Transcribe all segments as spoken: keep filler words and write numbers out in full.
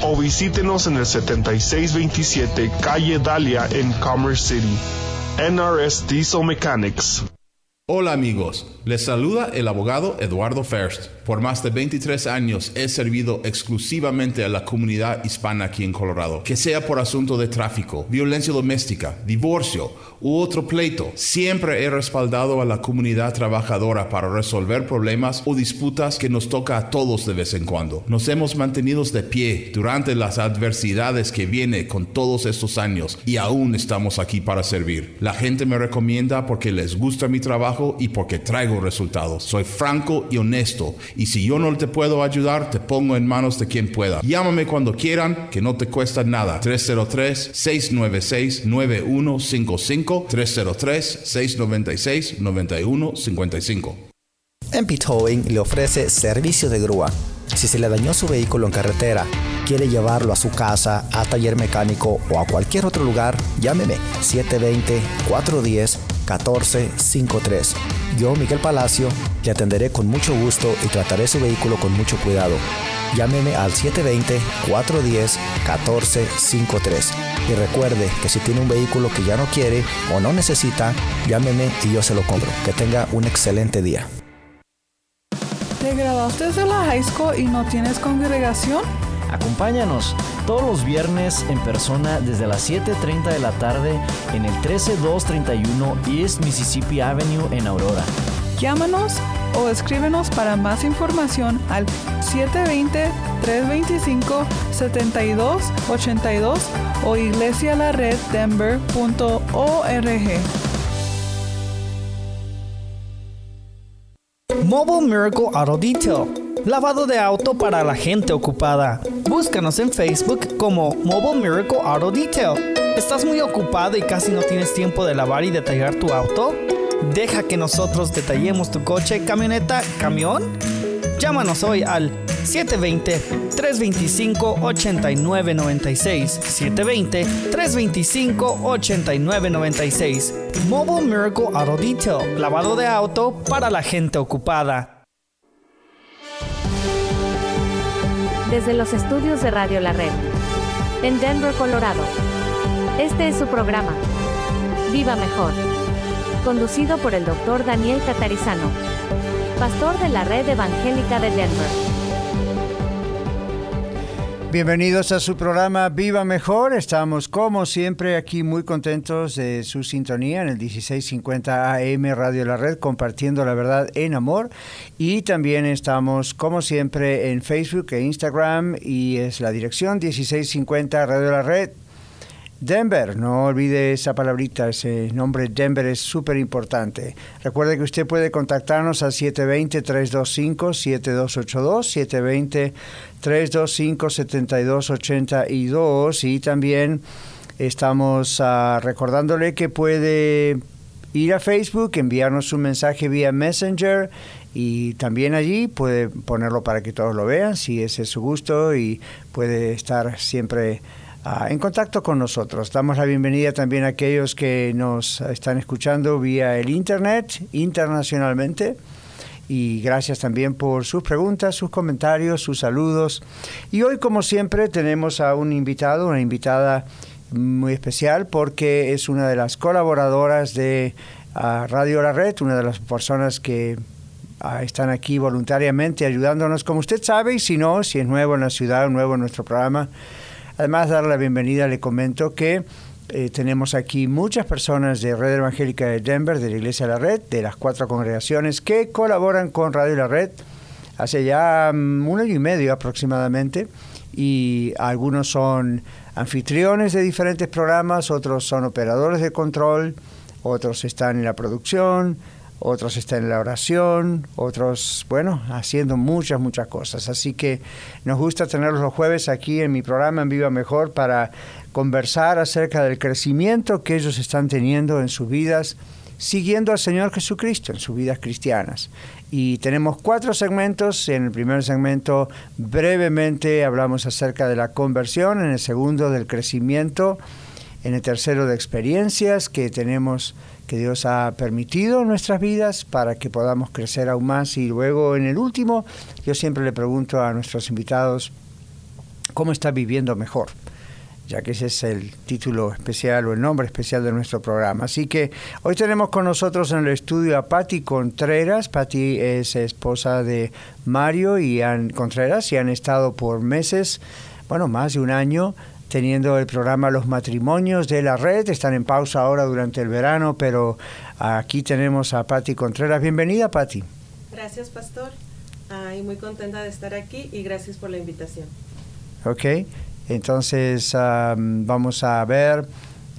o visítenos en el setenta y seis veintisiete Calle Dalia en Commerce City. N R S Diesel Mechanics. Hola amigos, les saluda el abogado Eduardo First. Por más de veintitrés años he servido exclusivamente a la comunidad hispana aquí en Colorado. Que sea por asunto de tráfico, violencia doméstica, divorcio u otro pleito, siempre he respaldado a la comunidad trabajadora para resolver problemas o disputas que nos toca a todos de vez en cuando. Nos hemos mantenido de pie durante las adversidades que vienen con todos estos años y aún estamos aquí para servir. La gente me recomienda porque les gusta mi trabajo y porque traigo resultados. Soy franco y honesto, y si yo no te puedo ayudar, te pongo en manos de quien pueda. Llámame cuando quieran, que no te cuesta nada. tres cero tres, seis nueve seis, nueve uno cinco cinco, tres cero tres, seis nueve seis, nueve uno cinco cinco. M P Towing le ofrece servicio de grúa. Si se le dañó su vehículo en carretera, quiere llevarlo a su casa, a taller mecánico o a cualquier otro lugar, llámeme siete dos cero, cuatro uno cero, uno cuatro cinco tres. Yo, Miguel Palacio, le atenderé con mucho gusto y trataré su vehículo con mucho cuidado. Llámeme al siete dos cero, cuatro uno cero, uno cuatro cinco tres. Y recuerde que si tiene un vehículo que ya no quiere o no necesita, llámeme y yo se lo compro. Que tenga un excelente día. ¿Te graduaste de la high school y no tienes congregación? Acompáñanos todos los viernes en persona desde las siete y media de la tarde en el trece mil doscientos treinta y uno East Mississippi Avenue en Aurora. Llámanos o escríbenos para más información al siete dos cero, tres dos cinco, siete dos ocho dos o iglesia la red denver punto org. Mobile Miracle Auto Detail. Lavado de auto para la gente ocupada. Búscanos en Facebook como Mobile Miracle Auto Detail. ¿Estás muy ocupado y casi no tienes tiempo de lavar y detallar tu auto? Deja que nosotros detallemos tu coche, camioneta, camión. Llámanos hoy al siete dos cero, tres dos cinco, ocho nueve nueve seis, siete dos cero, tres dos cinco, ocho nueve nueve seis. Mobile Miracle Auto Detail. Lavado de auto para la gente ocupada. Desde los estudios de Radio La Red, en Denver, Colorado. Este es su programa, Viva Mejor, conducido por el doctor Daniel Catarizano, pastor de la Red Evangélica de Denver. Bienvenidos a su programa, Viva Mejor. Estamos, como siempre, aquí muy contentos de su sintonía en el dieciséis cincuenta A M Radio La Red, compartiendo la verdad en amor. Y también estamos, como siempre, en Facebook e Instagram, y es la dirección dieciséis cincuenta Radio La Red, Denver. No olvide esa palabrita, ese nombre Denver es súper importante. Recuerde que usted puede contactarnos al siete dos cero, tres dos cinco, siete dos ocho dos, siete dos cero, tres dos cinco, siete dos ocho dos. Y también estamos uh, recordándole que puede ir a Facebook, enviarnos un mensaje vía Messenger, y también allí puede ponerlo para que todos lo vean, si ese es su gusto, y puede estar siempre uh, en contacto con nosotros. Damos la bienvenida también a aquellos que nos están escuchando vía el Internet, internacionalmente. Y gracias también por sus preguntas, sus comentarios, sus saludos. Y hoy, como siempre, tenemos a un invitado, una invitada muy especial, porque es una de las colaboradoras de uh, Radio La Red, una de las personas que Uh, están aquí voluntariamente ayudándonos, como usted sabe, y si no, si es nuevo en la ciudad, nuevo en nuestro programa. Además, dar la bienvenida, le comento que eh, tenemos aquí muchas personas de Red Evangélica de Denver, de la Iglesia La Red, de las cuatro congregaciones que colaboran con Radio La Red hace ya um, un año y medio aproximadamente, y algunos son anfitriones de diferentes programas, otros son operadores de control, otros están en la producción, otros están en la oración, otros, bueno, haciendo muchas, muchas cosas. Así que nos gusta tenerlos los jueves aquí en mi programa En Viva Mejor para conversar acerca del crecimiento que ellos están teniendo en sus vidas, siguiendo al Señor Jesucristo en sus vidas cristianas. Y tenemos cuatro segmentos. En el primer segmento brevemente hablamos acerca de la conversión, en el segundo del crecimiento, en el tercero de experiencias que tenemos, que Dios ha permitido en nuestras vidas para que podamos crecer aún más. Y luego en el último, yo siempre le pregunto a nuestros invitados, ¿cómo está viviendo mejor? Ya que ese es el título especial o el nombre especial de nuestro programa. Así que hoy tenemos con nosotros en el estudio a Patty Contreras. Patty es esposa de Mario y Ann Contreras y han estado por meses, bueno, más de un año, teniendo el programa Los Matrimonios de la Red. Están en pausa ahora durante el verano, pero aquí tenemos a Patty Contreras. Bienvenida, Patty. Gracias, Pastor. Ah, y muy contenta de estar aquí y gracias por la invitación. Ok. Entonces um, vamos a ver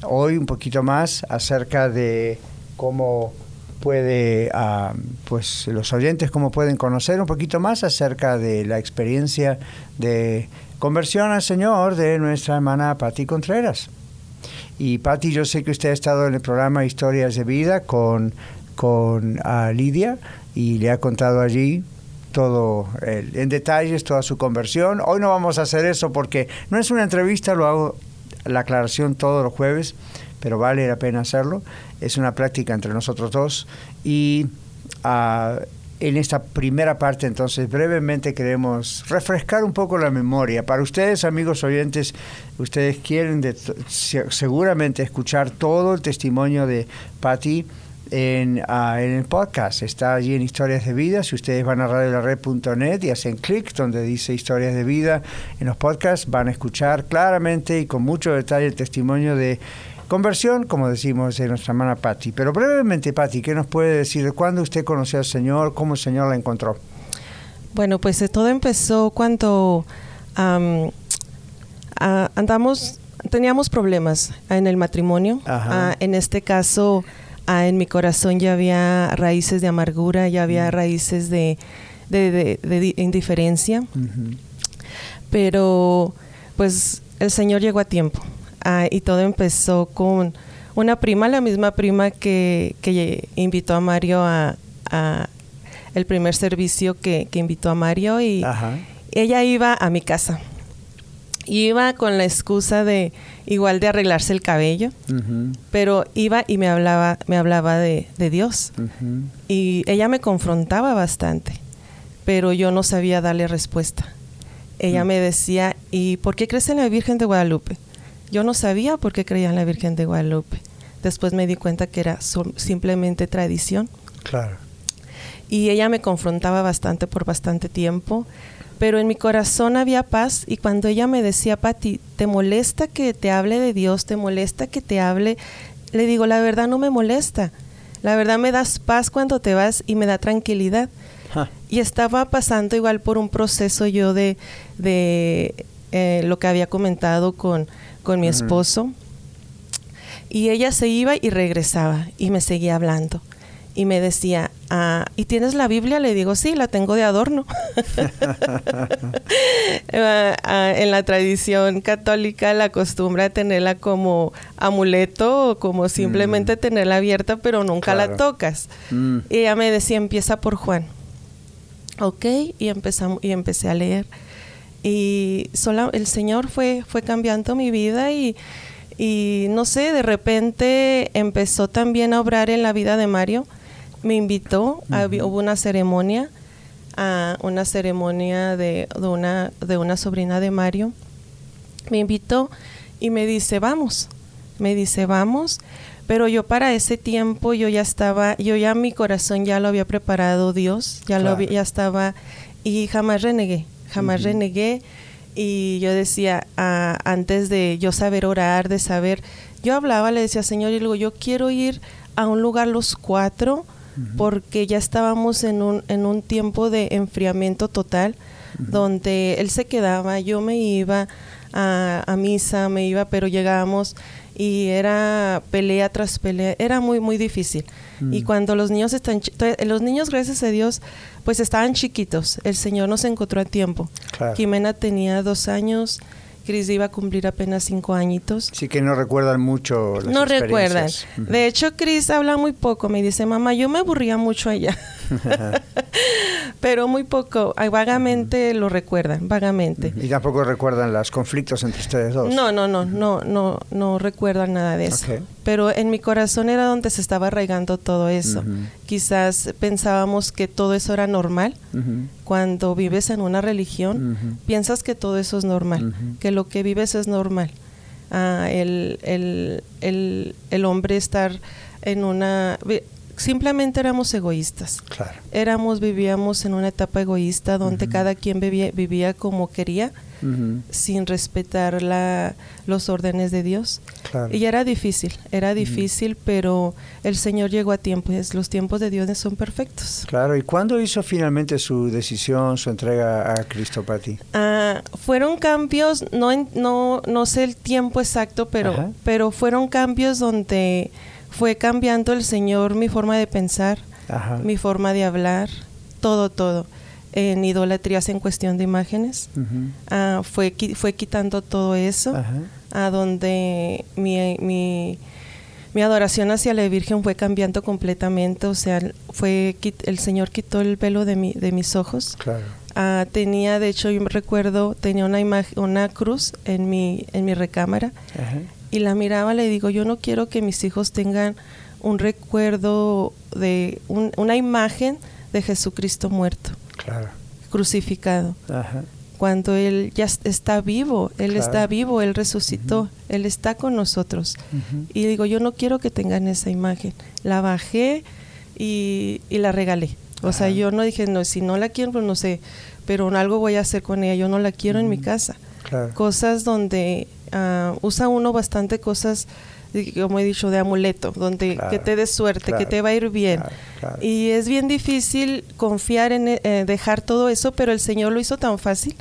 hoy un poquito más acerca de cómo puede, uh, pues los oyentes, cómo pueden conocer un poquito más acerca de la experiencia de conversión al Señor de nuestra hermana Patty Contreras. Y Patty, yo sé que usted ha estado en el programa Historias de Vida con, con uh, Lidia y le ha contado allí todo el, en detalles, toda su conversión. Hoy no vamos a hacer eso porque no es una entrevista, lo hago la aclaración todos los jueves, pero vale la pena hacerlo. Es una práctica entre nosotros dos. Y uh, en esta primera parte, entonces, brevemente queremos refrescar un poco la memoria. Para ustedes, amigos oyentes, ustedes quieren de, seguramente escuchar todo el testimonio de Patty En, uh, en el podcast. Está allí en Historias de Vida. Si ustedes van a radio la red punto net y hacen clic donde dice Historias de Vida en los podcasts, van a escuchar claramente y con mucho detalle el testimonio de conversión, como decimos, de nuestra hermana Patty. Pero brevemente, Patty, ¿qué nos puede decir de cuándo usted conoció al Señor? ¿Cómo el Señor la encontró? Bueno, pues todo empezó cuando um, uh, andamos, teníamos problemas en el matrimonio. Uh, en este caso... Ah, en mi corazón ya había raíces de amargura, ya había raíces de, de, de, de indiferencia. Uh-huh. Pero pues el Señor llegó a tiempo. Ah, y todo empezó con una prima, la misma prima que, que invitó a Mario a, a el primer servicio que, que invitó a Mario. Y uh-huh. ella iba a mi casa. Iba con la excusa de igual de arreglarse el cabello, uh-huh. pero iba y me hablaba, me hablaba de, de Dios. Uh-huh. Y ella me confrontaba bastante, pero yo no sabía darle respuesta. Ella uh-huh. me decía, ¿y por qué crees en la Virgen de Guadalupe? Yo no sabía por qué creía en la Virgen de Guadalupe. Después me di cuenta que era sol- simplemente tradición. Claro. Y ella me confrontaba bastante por bastante tiempo. Pero en mi corazón había paz y cuando ella me decía, Patty, ¿te molesta que te hable de Dios? ¿Te molesta que te hable? Le digo, la verdad no me molesta. La verdad me das paz cuando te vas y me da tranquilidad. Huh. Y estaba pasando igual por un proceso yo de, de eh, lo que había comentado con, con mi uh-huh. esposo. Y ella se iba y regresaba y me seguía hablando. Y me decía, ah, ¿y tienes la Biblia? Le digo, sí, la tengo de adorno. ah, ah, en la tradición católica la costumbre de tenerla como amuleto o como simplemente mm. tenerla abierta, pero nunca claro. la tocas. Mm. Y ella me decía, empieza por Juan. Ok, y, empezamos, y empecé a leer. Y solo el Señor fue, fue cambiando mi vida y... Y no sé, de repente empezó también a obrar en la vida de Mario. Me invitó, uh-huh. a, hubo una ceremonia, a una ceremonia de, de, una, de una sobrina de Mario. Me invitó y me dice, vamos, me dice, vamos. Pero yo para ese tiempo, yo ya estaba, yo ya mi corazón ya lo había preparado Dios, ya, claro. lo, ya estaba, y jamás renegué, jamás uh-huh. renegué. Y yo decía, ah, antes de yo saber orar, de saber... Yo hablaba, le decía, Señor, y luego yo quiero ir a un lugar los cuatro, uh-huh. porque ya estábamos en un, en un tiempo de enfriamiento total, uh-huh. donde él se quedaba, yo me iba, a, a misa, me iba, pero llegábamos y era pelea tras pelea, era muy, muy difícil. Mm. Y cuando los niños están, los niños, gracias a Dios, pues estaban chiquitos, el Señor nos encontró a tiempo. Claro. Jimena tenía dos años, Cris iba a cumplir apenas cinco añitos. Sí que no recuerdan mucho las no experiencias. No recuerdan. Uh-huh. De hecho, Cris habla muy poco. Me dice, mamá, yo me aburría mucho allá. Pero muy poco. Vagamente uh-huh. lo recuerdan, vagamente. Uh-huh. ¿Y tampoco recuerdan los conflictos entre ustedes dos? No, no, no, uh-huh. no, no, no recuerdan nada de eso. Okay. Pero en mi corazón era donde se estaba arraigando todo eso. Uh-huh. Quizás pensábamos que todo eso era normal. Uh-huh. Cuando vives en una religión, uh-huh. piensas que todo eso es normal, uh-huh. que lo que vives es normal. Ah, el, el, el, el hombre estar en una... Simplemente éramos egoístas. Claro. Éramos, vivíamos en una etapa egoísta donde uh-huh. cada quien vivía, vivía como quería, uh-huh. sin respetar la, los órdenes de Dios. Claro. Y era difícil, era difícil, uh-huh. pero el Señor llegó a tiempo. Es, los tiempos de Dios son perfectos. Claro. ¿Y cuándo hizo finalmente su decisión, su entrega a Cristo, Patty? Ah, fueron cambios, no, no, no sé el tiempo exacto, pero, uh-huh. pero fueron cambios donde fue cambiando el Señor mi forma de pensar, ajá. mi forma de hablar, todo, todo. En idolatrías en cuestión de imágenes. Uh-huh. Uh, fue, fue quitando todo eso, a uh-huh. uh, donde mi, mi, mi adoración hacia la Virgen fue cambiando completamente. O sea, fue el Señor quitó el velo de, mi, de mis ojos. Claro. Uh, tenía, de hecho, yo recuerdo, tenía una, imag- una cruz en mi, en mi recámara. Uh-huh. Y la miraba, le digo, yo no quiero que mis hijos tengan un recuerdo de un, una imagen de Jesucristo muerto, claro. crucificado. Ajá. Cuando Él ya está vivo, Él claro. está vivo, Él resucitó, uh-huh. Él está con nosotros. Uh-huh. Y digo, yo no quiero que tengan esa imagen. La bajé y, y la regalé. O ajá. sea, yo no dije, no, si no la quiero, pues no sé, pero algo voy a hacer con ella. Yo no la quiero uh-huh. en mi casa. Claro. Cosas donde... Uh, usa uno bastante cosas, como he dicho, de amuleto, donde claro, que te dé suerte, claro, que te va a ir bien. Claro, claro. Y es bien difícil confiar en eh, dejar todo eso, pero el Señor lo hizo tan fácil.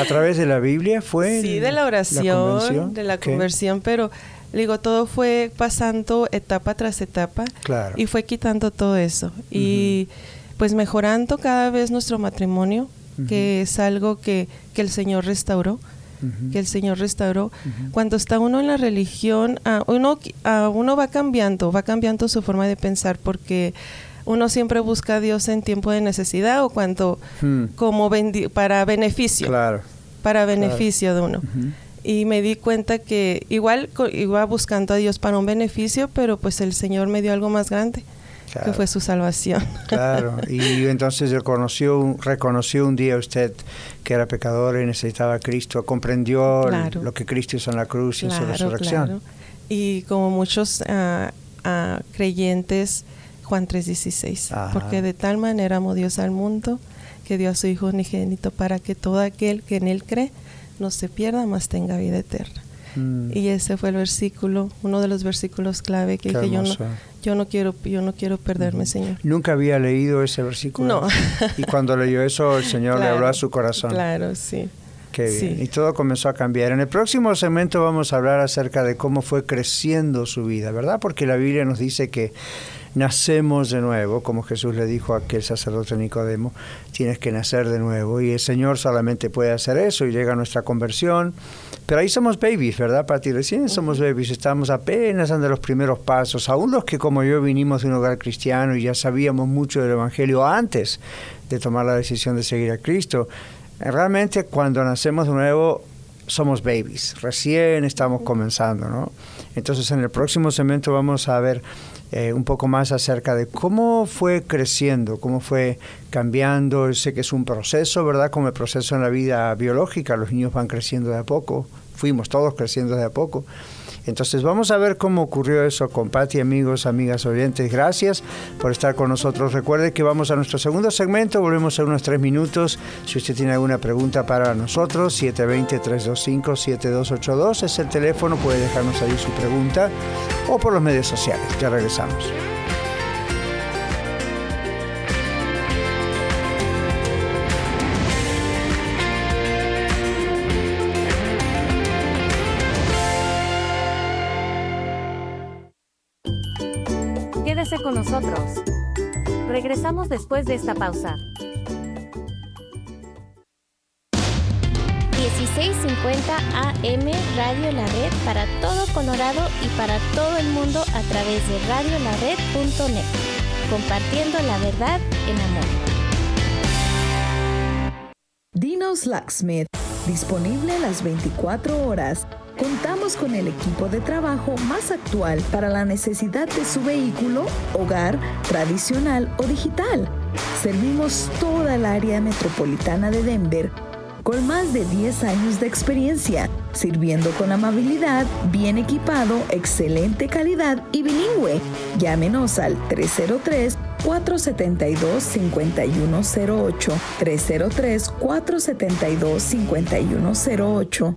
¿A través de la Biblia fue? Sí, el, de la oración, la de la conversión, okay. pero digo, todo fue pasando etapa tras etapa claro. y fue quitando todo eso. Uh-huh. Y pues mejorando cada vez nuestro matrimonio, uh-huh. que es algo que, que el Señor restauró. Que el Señor restauró. Uh-huh. Cuando está uno en la religión, uh, uno, uh, uno va cambiando, va cambiando su forma de pensar, porque uno siempre busca a Dios en tiempo de necesidad o cuando, hmm. como bendi- para beneficio, claro. para beneficio claro. de uno. Uh-huh. Y me di cuenta que igual co- iba buscando a Dios para un beneficio, pero pues el Señor me dio algo más grande. Claro. Que fue su salvación. Claro, y entonces reconoció, reconoció un día usted que era pecador y necesitaba a Cristo, comprendió claro. el, lo que Cristo hizo en la cruz y claro, en su resurrección. Claro. Y como muchos uh, uh, creyentes, Juan tres dieciséis, ajá. porque de tal manera amó Dios al mundo que dio a su Hijo unigénito para que todo aquel que en Él cree no se pierda, mas tenga vida eterna. Mm. Y ese fue el versículo, uno de los versículos clave que dije, yo no, yo no quiero, yo no quiero perderme, Señor. Nunca había leído ese versículo. No. Y cuando leyó eso, el Señor claro, le habló a su corazón. Claro, sí. Qué bien. Sí. Y todo comenzó a cambiar. En el próximo segmento vamos a hablar acerca de cómo fue creciendo su vida, ¿verdad? Porque la Biblia nos dice que nacemos de nuevo, como Jesús le dijo a aquel sacerdote Nicodemo, tienes que nacer de nuevo, y el Señor solamente puede hacer eso, y llega nuestra conversión. Pero ahí somos babies, ¿verdad, Patty? Recién somos babies, estamos apenas dando los primeros pasos, aún los que como yo vinimos de un hogar cristiano y ya sabíamos mucho del Evangelio antes de tomar la decisión de seguir a Cristo. Realmente cuando nacemos de nuevo somos babies, recién estamos comenzando, ¿no? Entonces en el próximo segmento vamos a ver Eh, un poco más acerca de cómo fue creciendo, cómo fue cambiando. Yo sé que es un proceso, ¿verdad? Como el proceso en la vida biológica, los niños van creciendo de a poco, fuimos todos creciendo de a poco. Entonces vamos a ver cómo ocurrió eso con Patty, amigos, amigas oyentes. Gracias por estar con nosotros. Recuerde que vamos a nuestro segundo segmento, volvemos en unos tres minutos. Si usted tiene alguna pregunta para nosotros, siete dos cero, tres dos cinco, siete dos ocho dos es el teléfono, puede dejarnos ahí su pregunta o por los medios sociales. Ya regresamos. Quédese con nosotros. Regresamos después de esta pausa. dieciséis cincuenta A M Radio La Red para todo Colorado y para todo el mundo a través de radio la red punto net. Compartiendo la verdad en amor. Dino's Locksmith, disponible las veinticuatro horas. Contamos con el equipo de trabajo más actual para la necesidad de su vehículo, hogar, tradicional o digital. Servimos toda el área metropolitana de Denver, con más de diez años de experiencia, sirviendo con amabilidad, bien equipado, excelente calidad y bilingüe. Llámenos al tres cero tres, cuatro siete dos, cinco uno cero ocho, tres cero tres, cuatro siete dos, cinco uno cero ocho.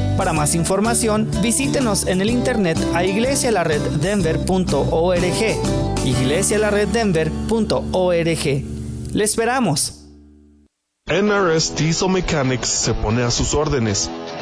Para más información, visítenos en el internet a iglesia la red denver punto org. iglesia la red denver punto org. ¡Le esperamos! N R S Diesel Mechanics se pone a sus órdenes.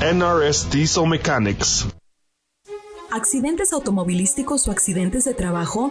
N R S Diesel Mechanics. Accidentes automovilísticos o accidentes de trabajo,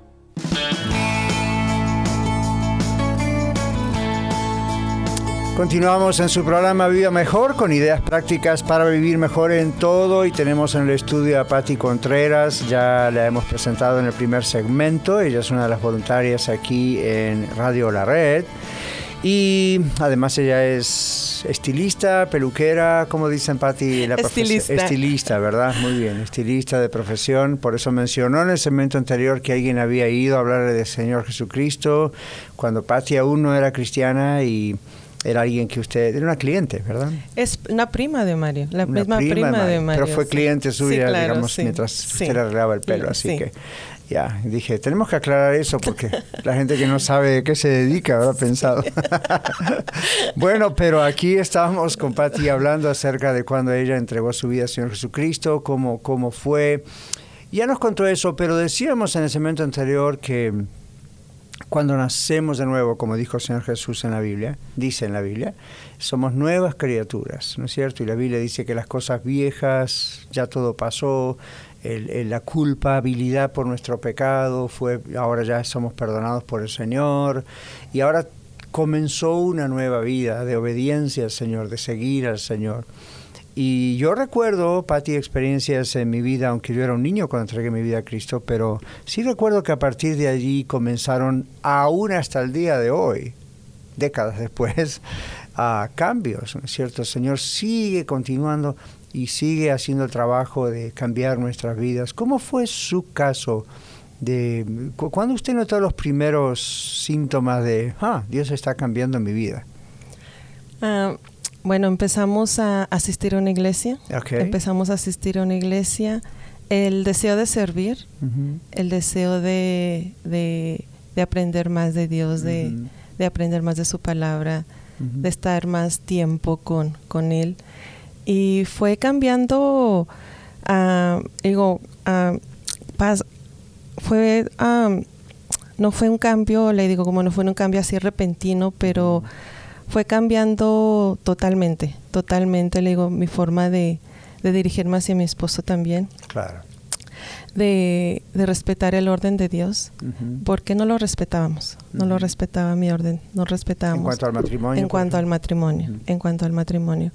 Continuamos en su programa Viva Mejor con ideas prácticas para vivir mejor en todo, y tenemos en el estudio a Patty Contreras. Ya la hemos presentado en el primer segmento. Ella es una de las voluntarias aquí en Radio La Red y además ella es estilista, peluquera, ¿cómo dicen, Patty? La estilista. Estilista, ¿verdad? Muy bien, estilista de profesión. Por eso mencionó en el segmento anterior que alguien había ido a hablarle del Señor Jesucristo cuando Patty aún no era cristiana y... Era alguien que usted... Era una cliente, ¿verdad? Es una prima de Mario. La una misma prima, prima de, Mario, de Mario. Pero fue cliente sí. suya, sí, claro, digamos, sí. mientras sí. usted arreglaba el pelo. Así sí. que, ya. Dije, tenemos que aclarar eso porque la gente que no sabe de qué se dedica habrá pensado. Bueno, pero aquí estábamos con Patty hablando acerca de cuando ella entregó su vida al Señor Jesucristo, cómo, cómo fue. Ya nos contó eso, pero decíamos en el segmento anterior que... Cuando nacemos de nuevo, como dijo el Señor Jesús en la Biblia, dice en la Biblia, somos nuevas criaturas, ¿no es cierto? Y la Biblia dice que las cosas viejas, ya todo pasó, el, el, la culpabilidad por nuestro pecado, fue, ahora ya somos perdonados por el Señor, y ahora comenzó una nueva vida de obediencia al Señor, de seguir al Señor. Y yo recuerdo, Patty, experiencias en mi vida, aunque yo era un niño cuando entregué mi vida a Cristo, pero sí recuerdo que a partir de allí comenzaron, aún hasta el día de hoy, décadas después, a cambios, ¿no es cierto? El Señor sigue continuando y sigue haciendo el trabajo de cambiar nuestras vidas. ¿Cómo fue su caso de cu ¿Cuándo usted notó los primeros síntomas de, ah, Dios está cambiando mi vida? Uh, bueno, empezamos a asistir a una iglesia. Okay. Empezamos a asistir a una iglesia. El deseo de servir, uh-huh. el deseo de, de, de aprender más de Dios, de, uh-huh. de aprender más de su palabra, uh-huh. de estar más tiempo con, con Él. Y fue cambiando, uh, digo, uh, pas, fue, um, no fue un cambio, le digo, como no fue un cambio así repentino, pero fue cambiando totalmente, totalmente, le digo, mi forma de... de dirigirme hacia mi esposo también. Claro. De, de respetar el orden de Dios. Uh-huh. Porque no lo respetábamos. Uh-huh. No lo respetaba mi orden. No respetábamos. ¿En cuanto al matrimonio? En cuanto al matrimonio. Uh-huh. En cuanto al matrimonio.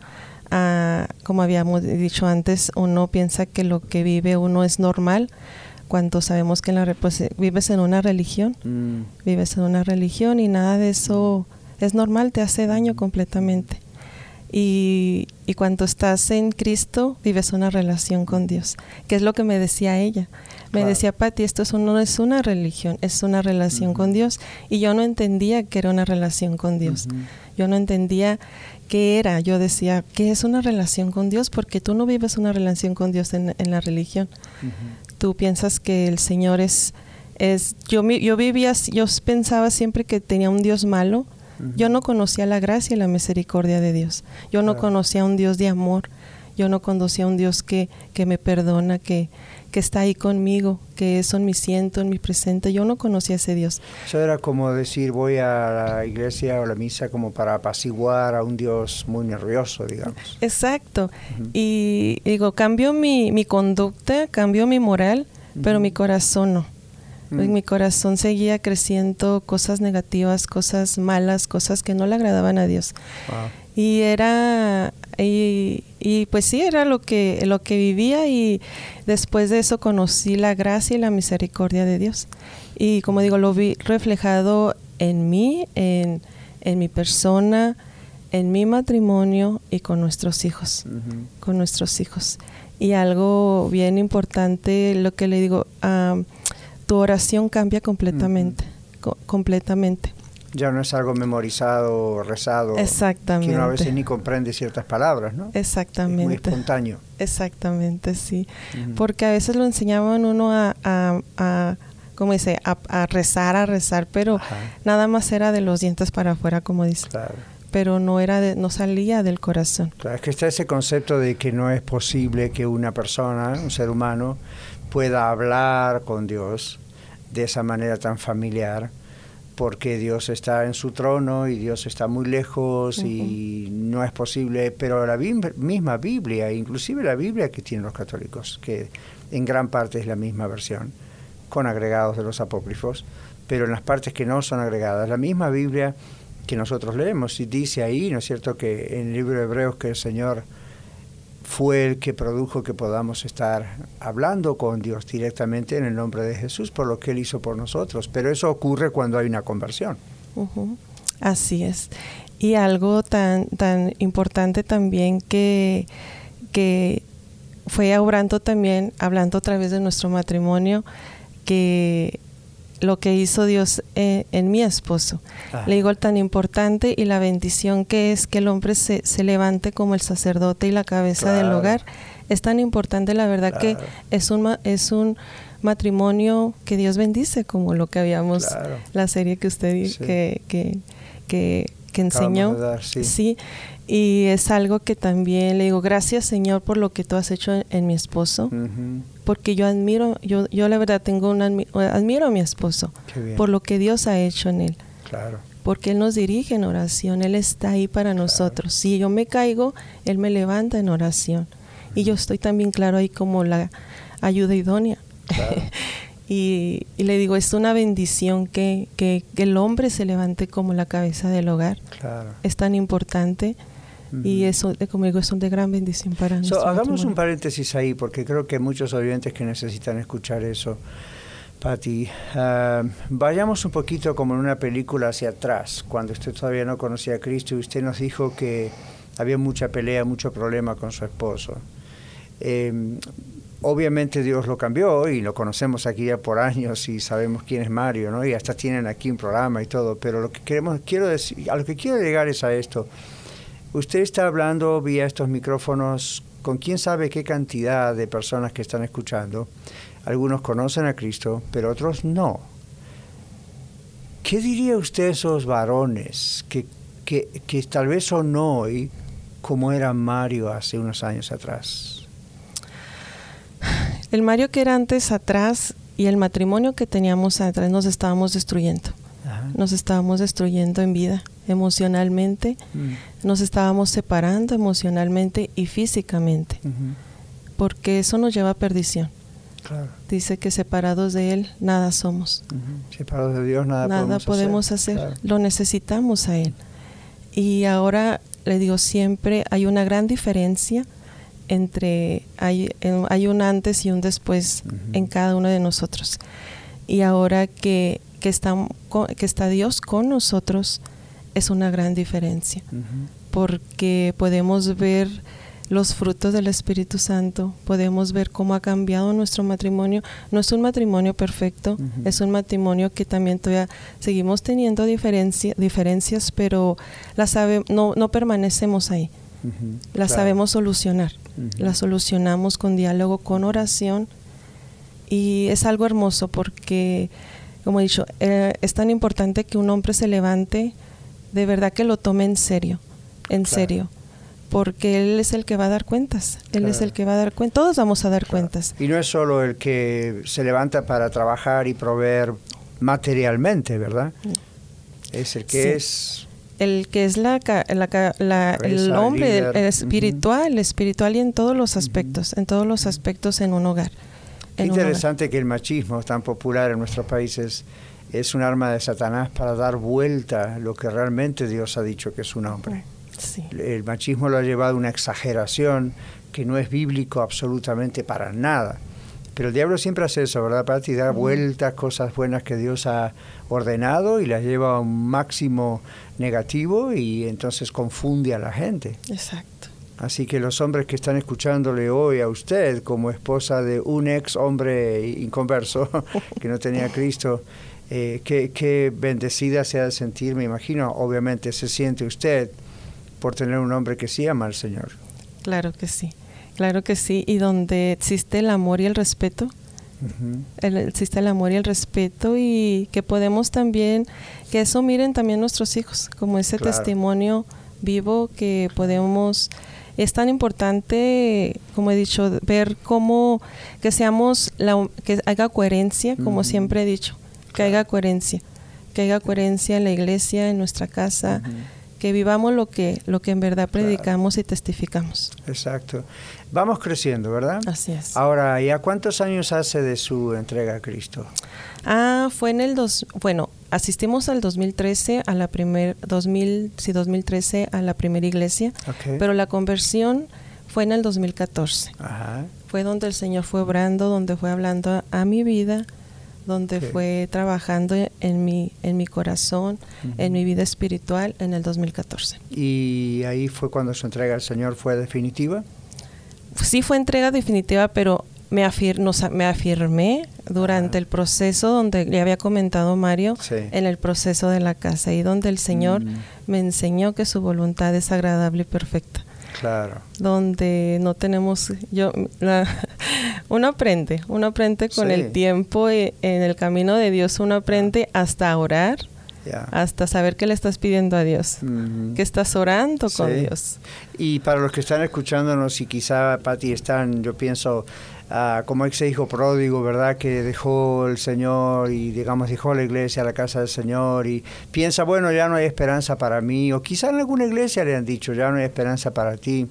Ah, como habíamos dicho antes, uno piensa que lo que vive uno es normal cuando sabemos que en la, pues, vives en una religión. Uh-huh. Vives en una religión y nada de eso es normal. Te hace daño completamente. Y, y cuando estás en Cristo, vives una relación con Dios, que es lo que me decía ella. Me claro. decía, Patty, esto es un, no es una religión, es una relación uh-huh. con Dios. Y yo no entendía que era una relación con Dios. Uh-huh. Yo no entendía qué era. Yo decía, ¿qué es una relación con Dios? Porque tú no vives una relación con Dios en, en la religión. Uh-huh. Tú piensas que el Señor es... es yo, yo, vivía, yo pensaba siempre que tenía un Dios malo. Yo no conocía la gracia y la misericordia de Dios. Yo no conocía un Dios de amor. Yo no conocía un Dios que, que me perdona, que, que está ahí conmigo, que es en mi siento, en mi presente. Yo no conocía ese Dios. Eso era como decir, voy a la iglesia o la misa como para apaciguar a un Dios muy nervioso, digamos. Exacto. Uh-huh. Y digo, cambió mi, mi conducta, cambió mi moral, uh-huh. pero mi corazón no. En mi corazón seguía creciendo cosas negativas, cosas malas, cosas que no le agradaban a Dios. Wow. Y era y, y pues sí, era lo que lo que vivía, y después de eso conocí la gracia y la misericordia de Dios. Y como digo, lo vi reflejado en mí, en, en mi persona, en mi matrimonio y con nuestros hijos, uh-huh. con nuestros hijos. Y algo bien importante, lo que le digo... Um, tu oración cambia completamente, mm-hmm. co completamente. Ya no es algo memorizado, rezado. Exactamente. Que uno a veces ni comprende ciertas palabras, ¿no? Exactamente. Es muy espontáneo. Exactamente, sí. Mm-hmm. Porque a veces lo enseñaban uno a, a, a ¿cómo dice? A, a rezar, a rezar, pero Ajá. nada más era de los dientes para afuera, como dice. Claro. Pero no era de, no salía del corazón. Claro, es que está ese concepto de que no es posible que una persona, un ser humano, pueda hablar con Dios de esa manera tan familiar, porque Dios está en su trono y Dios está muy lejos, uh-huh. y no es posible. Pero la bib- misma Biblia, inclusive la Biblia que tienen los católicos, que en gran parte es la misma versión, con agregados de los apócrifos, pero en las partes que no son agregadas, la misma Biblia que nosotros leemos, y dice ahí, ¿no es cierto?, que en el libro de Hebreos que el Señor... fue el que produjo que podamos estar hablando con Dios directamente en el nombre de Jesús por lo que Él hizo por nosotros. Pero eso ocurre cuando hay una conversión. Uh-huh. Así es. Y algo tan tan importante también que, que fue obrando también, hablando a través de nuestro matrimonio, que lo que hizo Dios en, en mi esposo. Ajá. Le digo, tan importante y la bendición que es que el hombre se, se levante como el sacerdote y la cabeza claro. del hogar. Es tan importante, la verdad, claro. que es un, es un matrimonio que Dios bendice, como lo que habíamos, claro. la serie que usted sí. que, que, que, que enseñó. Dar, sí. sí. Y es algo que también le digo, gracias, Señor, por lo que tú has hecho en, en mi esposo. Uh-huh. Porque yo admiro, yo, yo la verdad tengo un admi admiro a mi esposo por lo que Dios ha hecho en él. Claro. Porque Él nos dirige en oración, Él está ahí para claro. nosotros. Si yo me caigo, Él me levanta en oración. Uh-huh. Y yo estoy también claro ahí como la ayuda idónea. Claro. y, y le digo, es una bendición que, que, que el hombre se levante como la cabeza del hogar. Claro. Es tan importante. Y eso, como digo, es una gran bendición para nosotros. So, hagamos un paréntesis ahí, porque creo que hay muchos oyentes que necesitan escuchar eso, Patty. Uh, vayamos un poquito como en una película hacia atrás, cuando usted todavía no conocía a Cristo y usted nos dijo que había mucha pelea, mucho problema con su esposo. Eh, obviamente Dios lo cambió y lo conocemos aquí ya por años y sabemos quién es Mario, ¿no? Y hasta tienen aquí un programa y todo, pero lo que queremos, quiero decir, a lo que quiero llegar es a esto. Usted está hablando vía estos micrófonos con quién sabe qué cantidad de personas que están escuchando. Algunos conocen a Cristo, pero otros no. ¿Qué diría usted a esos varones que, que, que tal vez son hoy como era Mario hace unos años atrás? El Mario que era antes atrás y el matrimonio que teníamos atrás nos estábamos destruyendo. Ajá. Nos estábamos destruyendo en vida, emocionalmente. Mm. Nos estábamos separando emocionalmente y físicamente. Uh-huh. Porque eso nos lleva a perdición. Claro. Dice que separados de Él, nada somos. Uh-huh. Separados de Dios, nada, nada podemos hacer. Podemos hacer. Claro. Lo necesitamos a Él. Y ahora, le digo siempre, hay una gran diferencia entre hay, hay un antes y un después uh-huh. en cada uno de nosotros. Y ahora que, que, está, que está Dios con nosotros es una gran diferencia uh-huh. porque podemos ver los frutos del Espíritu Santo, podemos ver cómo ha cambiado nuestro matrimonio. No es un matrimonio perfecto, uh-huh. es un matrimonio que también todavía seguimos teniendo diferencia, diferencias, pero la sabe, no, no permanecemos ahí. Uh-huh. La claro. sabemos solucionar. Uh-huh. La solucionamos con diálogo, con oración, y es algo hermoso porque, como he dicho, eh, es tan importante que un hombre se levante, de verdad que lo tome en serio, en claro. serio, porque él es el que va a dar cuentas, él claro. es el que va a dar cuentas, todos vamos a dar claro. cuentas. Y no es solo el que se levanta para trabajar y proveer materialmente, ¿verdad? No. Es el que sí. es... el que es la, la, la, el hombre el, el espiritual, uh-huh. espiritual y en todos los aspectos, uh-huh. en todos los aspectos en un hogar. Es interesante hogar. Que el machismo tan popular en nuestros países es un arma de Satanás para dar vuelta lo que realmente Dios ha dicho que es un hombre. Sí. El machismo lo ha llevado a una exageración que no es bíblico absolutamente para nada. Pero el diablo siempre hace eso, ¿verdad, Patty? Da uh-huh. vueltas, cosas buenas que Dios ha ordenado y las lleva a un máximo negativo y entonces confunde a la gente. Exacto. Así que los hombres que están escuchándole hoy a usted como esposa de un ex hombre inconverso que no tenía a Cristo, eh, qué, qué bendecida se ha de sentir, me imagino, obviamente se siente usted por tener un hombre que sí ama al Señor. Claro que sí. Claro que sí, y donde existe el amor y el respeto, uh-huh. el, existe el amor y el respeto, y que podemos también, que eso miren también nuestros hijos, como ese claro. testimonio vivo que podemos, es tan importante, como he dicho, ver cómo, que seamos, la, que haya coherencia, como uh-huh. siempre he dicho, que claro. haya coherencia, que haya coherencia en la iglesia, en nuestra casa, uh-huh. que vivamos lo que, lo que en verdad predicamos claro. y testificamos. Exacto. Vamos creciendo, ¿verdad? Así es. Ahora, ¿y a cuántos años hace de su entrega a Cristo? Ah, fue en el dos, bueno, asistimos al dos mil trece a la primer dos mil, sí, dos mil trece a la primera iglesia, okay. pero la conversión fue en el dos mil catorce. Ajá. Fue donde el Señor fue obrando, donde fue hablando a, a mi vida, donde sí. fue trabajando en mi en mi corazón, uh-huh. en mi vida espiritual en el dos mil catorce. ¿Y ahí fue cuando su entrega al Señor fue definitiva? Sí fue entrega definitiva, pero me, afir, no, me afirmé durante uh-huh. el proceso donde le había comentado Mario, sí. en el proceso de la casa, y donde el Señor uh-huh. me enseñó que su voluntad es agradable y perfecta. Claro. Donde no tenemos... yo la, uno aprende, uno aprende con sí. el tiempo, y en el camino de Dios uno aprende hasta orar, yeah. hasta saber qué le estás pidiendo a Dios, mm-hmm. que estás orando sí. con Dios. Y para los que están escuchándonos y quizá, Patty, están, yo pienso, uh, como ese hijo pródigo, ¿verdad? Que dejó el Señor y, digamos, dejó la iglesia, la casa del Señor y piensa, bueno, ya no hay esperanza para mí, o quizá en alguna iglesia le han dicho, ya no hay esperanza para ti.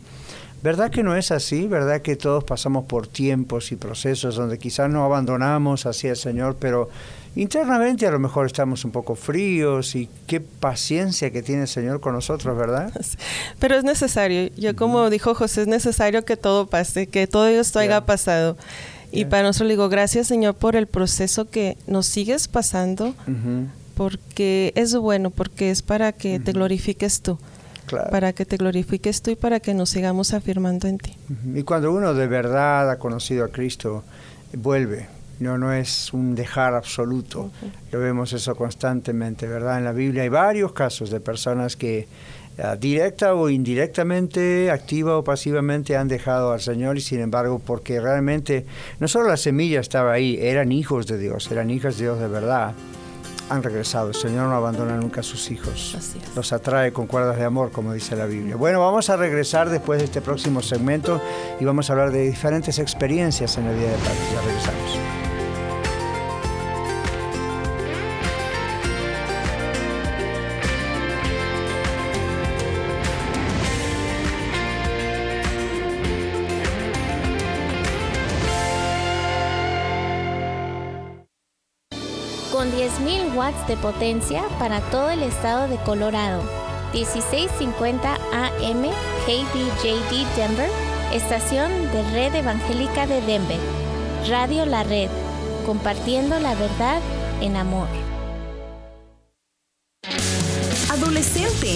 ¿Verdad que no es así? ¿Verdad que todos pasamos por tiempos y procesos donde quizás nos abandonamos hacia el Señor, pero internamente a lo mejor estamos un poco fríos? Y qué paciencia que tiene el Señor con nosotros, ¿verdad? Pero es necesario. Yo, como uh-huh. dijo José, es necesario que todo pase, que todo esto yeah. haya pasado. Y yeah. para nosotros le digo, gracias, Señor, por el proceso que nos sigues pasando, uh-huh. porque es bueno, porque es para que uh-huh. te glorifiques tú. claro. para que te glorifiques tú y para que nos sigamos afirmando en ti. Y cuando uno de verdad ha conocido a Cristo, vuelve. No, no es un dejar absoluto. Uh-huh. Lo vemos eso constantemente, ¿verdad? En la Biblia hay varios casos de personas que uh, directa o indirectamente, activa o pasivamente, han dejado al Señor, y sin embargo, porque realmente no solo la semilla estaba ahí, eran hijos de Dios, eran hijas de Dios de verdad, han regresado. El Señor no abandona nunca a sus hijos. Los atrae con cuerdas de amor, como dice la Biblia. Bueno, vamos a regresar después de este próximo segmento y vamos a hablar de diferentes experiencias en la vida de Patty. Ya regresamos. diez mil watts de potencia para todo el estado de Colorado. dieciséis cincuenta A M K B J D Denver, estación de Red Evangélica de Denver. Radio La Red, compartiendo la verdad en amor. Adolescente,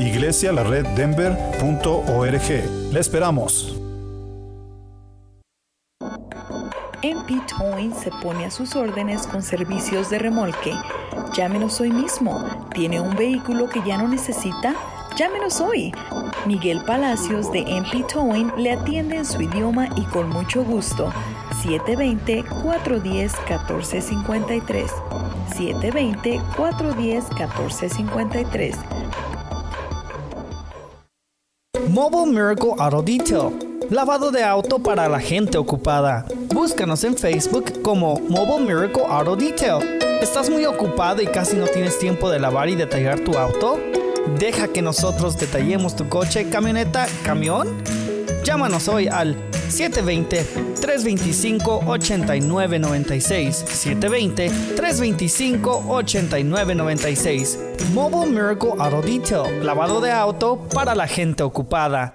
iglesia la red denver punto org. ¡Le esperamos! M P Towing se pone a sus órdenes con servicios de remolque. Llámenos hoy mismo. ¿Tiene un vehículo que ya no necesita? Llámenos hoy. Miguel Palacios de M P Towing le atiende en su idioma y con mucho gusto. siete veinte, cuatro diez, catorce cincuenta y tres. siete veinte, cuatro diez, catorce cincuenta y tres. Mobile Miracle Auto Detail, lavado de auto para la gente ocupada. Búscanos en Facebook como Mobile Miracle Auto Detail. ¿Estás muy ocupado y casi no tienes tiempo de lavar y detallar tu auto? Deja que nosotros detallemos tu coche, camioneta, camión. Llámanos hoy al siete veinte, tres veinticinco, ochenta y nueve noventa y seis. siete veinte, tres veinticinco, ochenta y nueve noventa y seis. Mobile Miracle Auto Detail, lavado de auto para la gente ocupada.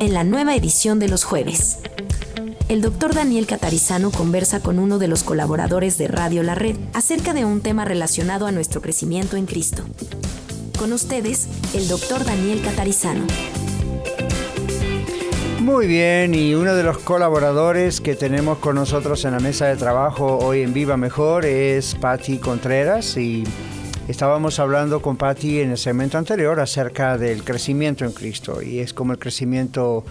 En la nueva edición de los jueves, el doctor Daniel Catarizano conversa con uno de los colaboradores de Radio La Red acerca de un tema relacionado a nuestro crecimiento en Cristo. Con ustedes, el doctor Daniel Catarizano. Muy bien, y uno de los colaboradores que tenemos con nosotros en la mesa de trabajo hoy en Viva Mejor es Patty Contreras, y estábamos hablando con Patty en el segmento anterior acerca del crecimiento en Cristo, y es como el crecimiento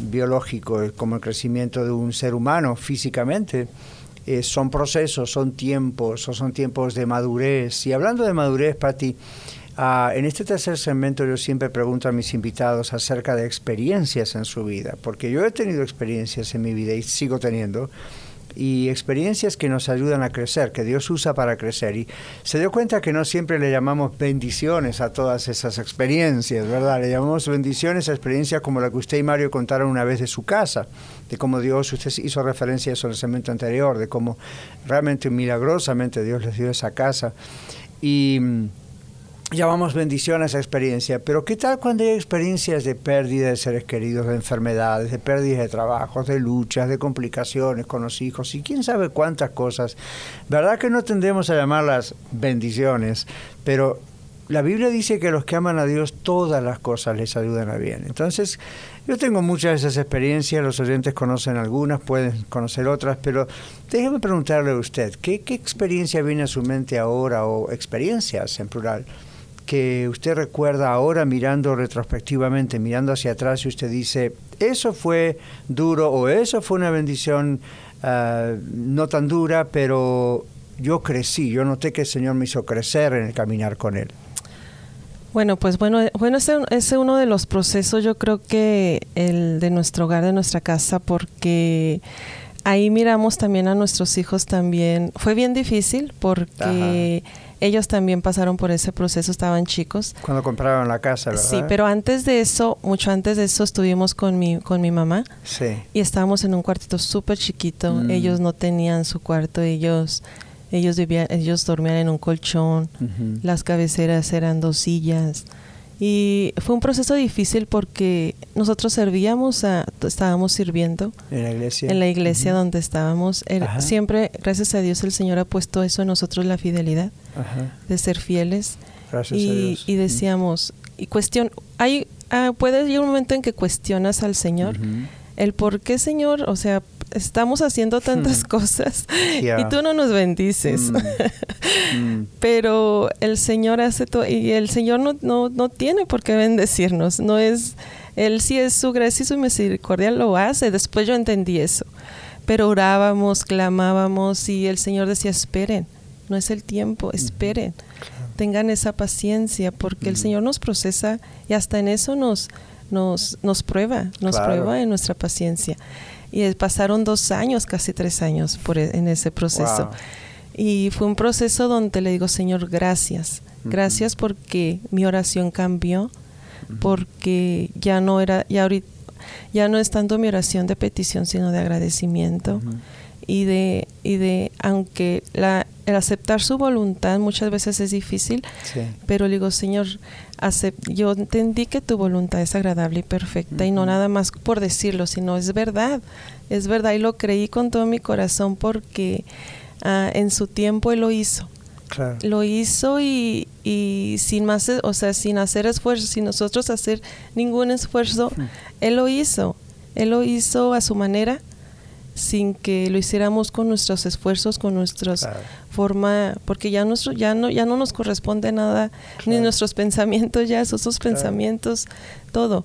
biológico, es como el crecimiento de un ser humano físicamente. Eh, son procesos, son tiempos, son tiempos de madurez. Y hablando de madurez, Patty, uh, en este tercer segmento yo siempre pregunto a mis invitados acerca de experiencias en su vida, porque yo he tenido experiencias en mi vida y sigo teniendo, y experiencias que nos ayudan a crecer, que Dios usa para crecer. Y se dio cuenta que no siempre le llamamos bendiciones a todas esas experiencias, ¿verdad? Le llamamos bendiciones a experiencias como la que usted y Mario contaron una vez de su casa, de cómo Dios, usted hizo referencia a eso en el segmento anterior, de cómo realmente milagrosamente Dios les dio esa casa. Y llamamos bendición a esa experiencia, pero ¿qué tal cuando hay experiencias de pérdida de seres queridos, de enfermedades, de pérdidas de trabajos, de luchas, de complicaciones con los hijos y quién sabe cuántas cosas? ¿Verdad que no tendemos a llamarlas bendiciones? Pero la Biblia dice que los que aman a Dios, todas las cosas les ayudan a bien. Entonces, yo tengo muchas de esas experiencias, los oyentes conocen algunas, pueden conocer otras, pero déjeme preguntarle a usted, ¿qué, qué experiencia viene a su mente ahora, o experiencias en plural, que usted recuerda ahora mirando retrospectivamente, mirando hacia atrás, y usted dice, eso fue duro, o eso fue una bendición uh, no tan dura, pero yo crecí, yo noté que el Señor me hizo crecer en el caminar con Él? Bueno, pues bueno, bueno ese es uno de los procesos, yo creo que el de nuestro hogar, de nuestra casa, porque ahí miramos también a nuestros hijos también. Fue bien difícil porque Ajá. ellos también pasaron por ese proceso, estaban chicos. Cuando compraron la casa, ¿verdad? Sí, pero antes de eso, mucho antes de eso, estuvimos con mi, con mi mamá. Sí. Y estábamos en un cuartito súper chiquito. Mm. Ellos no tenían su cuarto, ellos... Ellos vivían, ellos dormían en un colchón, uh-huh. las cabeceras eran dos sillas. Y fue un proceso difícil porque nosotros servíamos, a, estábamos sirviendo. ¿En la iglesia? En la iglesia uh-huh. donde estábamos. El, siempre, gracias a Dios, el Señor ha puesto eso en nosotros, la fidelidad, Ajá. de ser fieles. Gracias y, a Dios. Y decíamos, y cuestión, hay, ah, puede llegar un momento en que cuestionas al Señor, uh-huh. el por qué, Señor, o sea, estamos haciendo tantas hmm. cosas yeah. y tú no nos bendices. Mm. mm. Pero el Señor hace todo, y el Señor no, no, no tiene por qué bendecirnos. No es, Él sí es su gracia y su misericordia, lo hace. Después yo entendí eso. Pero orábamos, clamábamos y el Señor decía, esperen, no es el tiempo, esperen. Mm. Tengan esa paciencia porque mm. el Señor nos procesa y hasta en eso nos, nos, nos prueba, nos claro. prueba en nuestra paciencia. Y pasaron dos años, casi tres años por en ese proceso. Wow. Y fue un proceso donde le digo, Señor, gracias. Gracias uh-huh. porque mi oración cambió, uh-huh. porque ya no era, ya ahorita, ya no es tanto mi oración de petición, sino de agradecimiento. Uh-huh. Y de, y de, aunque la, el aceptar su voluntad muchas veces es difícil, sí. pero le digo, Señor, acept- yo entendí que tu voluntad es agradable y perfecta, uh-huh. y no nada más por decirlo, sino es verdad, es verdad, y lo creí con todo mi corazón porque uh, en su tiempo Él lo hizo. Claro. Lo hizo y, y sin más, o sea, sin hacer esfuerzo, sin nosotros hacer ningún esfuerzo, uh-huh. Él lo hizo, Él lo hizo a su manera, sin que lo hiciéramos con nuestros esfuerzos, con nuestras claro. forma, porque ya nuestro ya no ya no nos corresponde nada, claro. ni nuestros pensamientos, ya esos, esos claro. pensamientos, todo.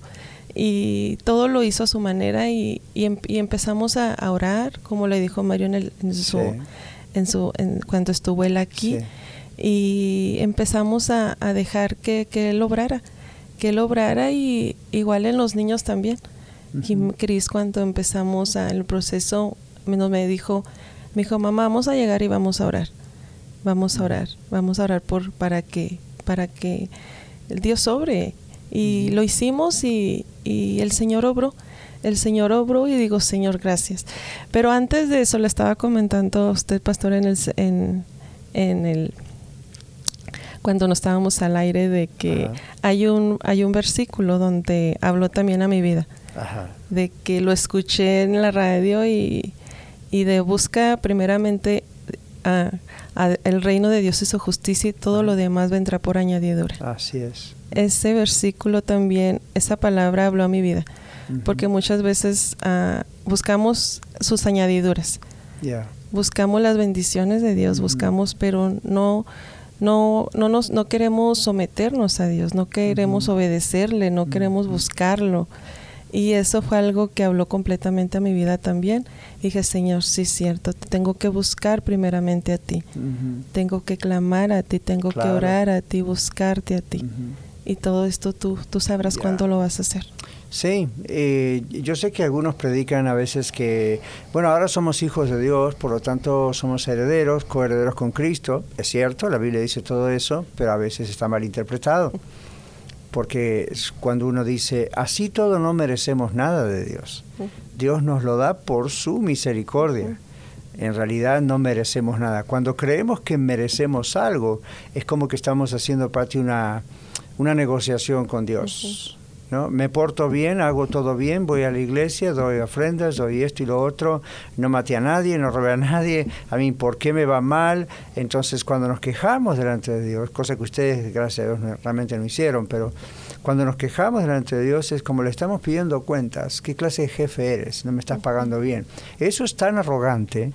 Y todo lo hizo a su manera y, y, em, y empezamos a, a orar, como le dijo Mario en, el, en su sí. en su en, cuando estuvo él aquí, sí. y empezamos a, a dejar que, que él obrara, que él obrara y igual en los niños también. Y Cris, cuando empezamos a, el proceso, me, me dijo, me dijo, mamá, vamos a llegar y vamos a orar, vamos a orar, vamos a orar por para que para que el Dios obre. Y uh-huh. lo hicimos y, y el Señor obró, el Señor obró y digo, Señor, gracias. Pero antes de eso, le estaba comentando a usted, pastor, en el, en, en el cuando no estábamos al aire, de que uh-huh. hay un hay un versículo donde habló también a mi vida. Ajá. De que lo escuché en la radio y, y de busca primeramente a, a el reino de Dios y su justicia y todo Ajá. lo demás vendrá por añadidura. Así es. Ese versículo también, esa palabra habló a mi vida, uh-huh. porque muchas veces uh, buscamos sus añadiduras, yeah. buscamos las bendiciones de Dios, uh-huh. buscamos, pero no... No, no nos, no queremos someternos a Dios, no queremos uh-huh. obedecerle, no uh-huh. queremos buscarlo. Y eso fue algo que habló completamente a mi vida también. Dije, Señor, sí es cierto, tengo que buscar primeramente a ti. Uh-huh. Tengo que clamar a ti, tengo claro. que orar a ti, buscarte a ti. Uh-huh. Y todo esto tú, tú sabrás yeah. cuándo lo vas a hacer. Sí, eh, yo sé que algunos predican a veces que, bueno, ahora somos hijos de Dios, por lo tanto somos herederos, coherederos con Cristo. Es cierto, la Biblia dice todo eso, pero a veces está mal interpretado. Porque es cuando uno dice, así todo no merecemos nada de Dios. Dios nos lo da por su misericordia. En realidad no merecemos nada. Cuando creemos que merecemos algo, es como que estamos haciendo parte de una, una negociación con Dios. Uh-huh. ¿No? Me porto bien, hago todo bien, voy a la iglesia, doy ofrendas, doy esto y lo otro, no maté a nadie, no robé a nadie, a mí, ¿por qué me va mal? Entonces, cuando nos quejamos delante de Dios, cosa que ustedes, gracias a Dios, realmente no hicieron, pero cuando nos quejamos delante de Dios es como le estamos pidiendo cuentas. ¿Qué clase de jefe eres? No me estás pagando bien. Eso es tan arrogante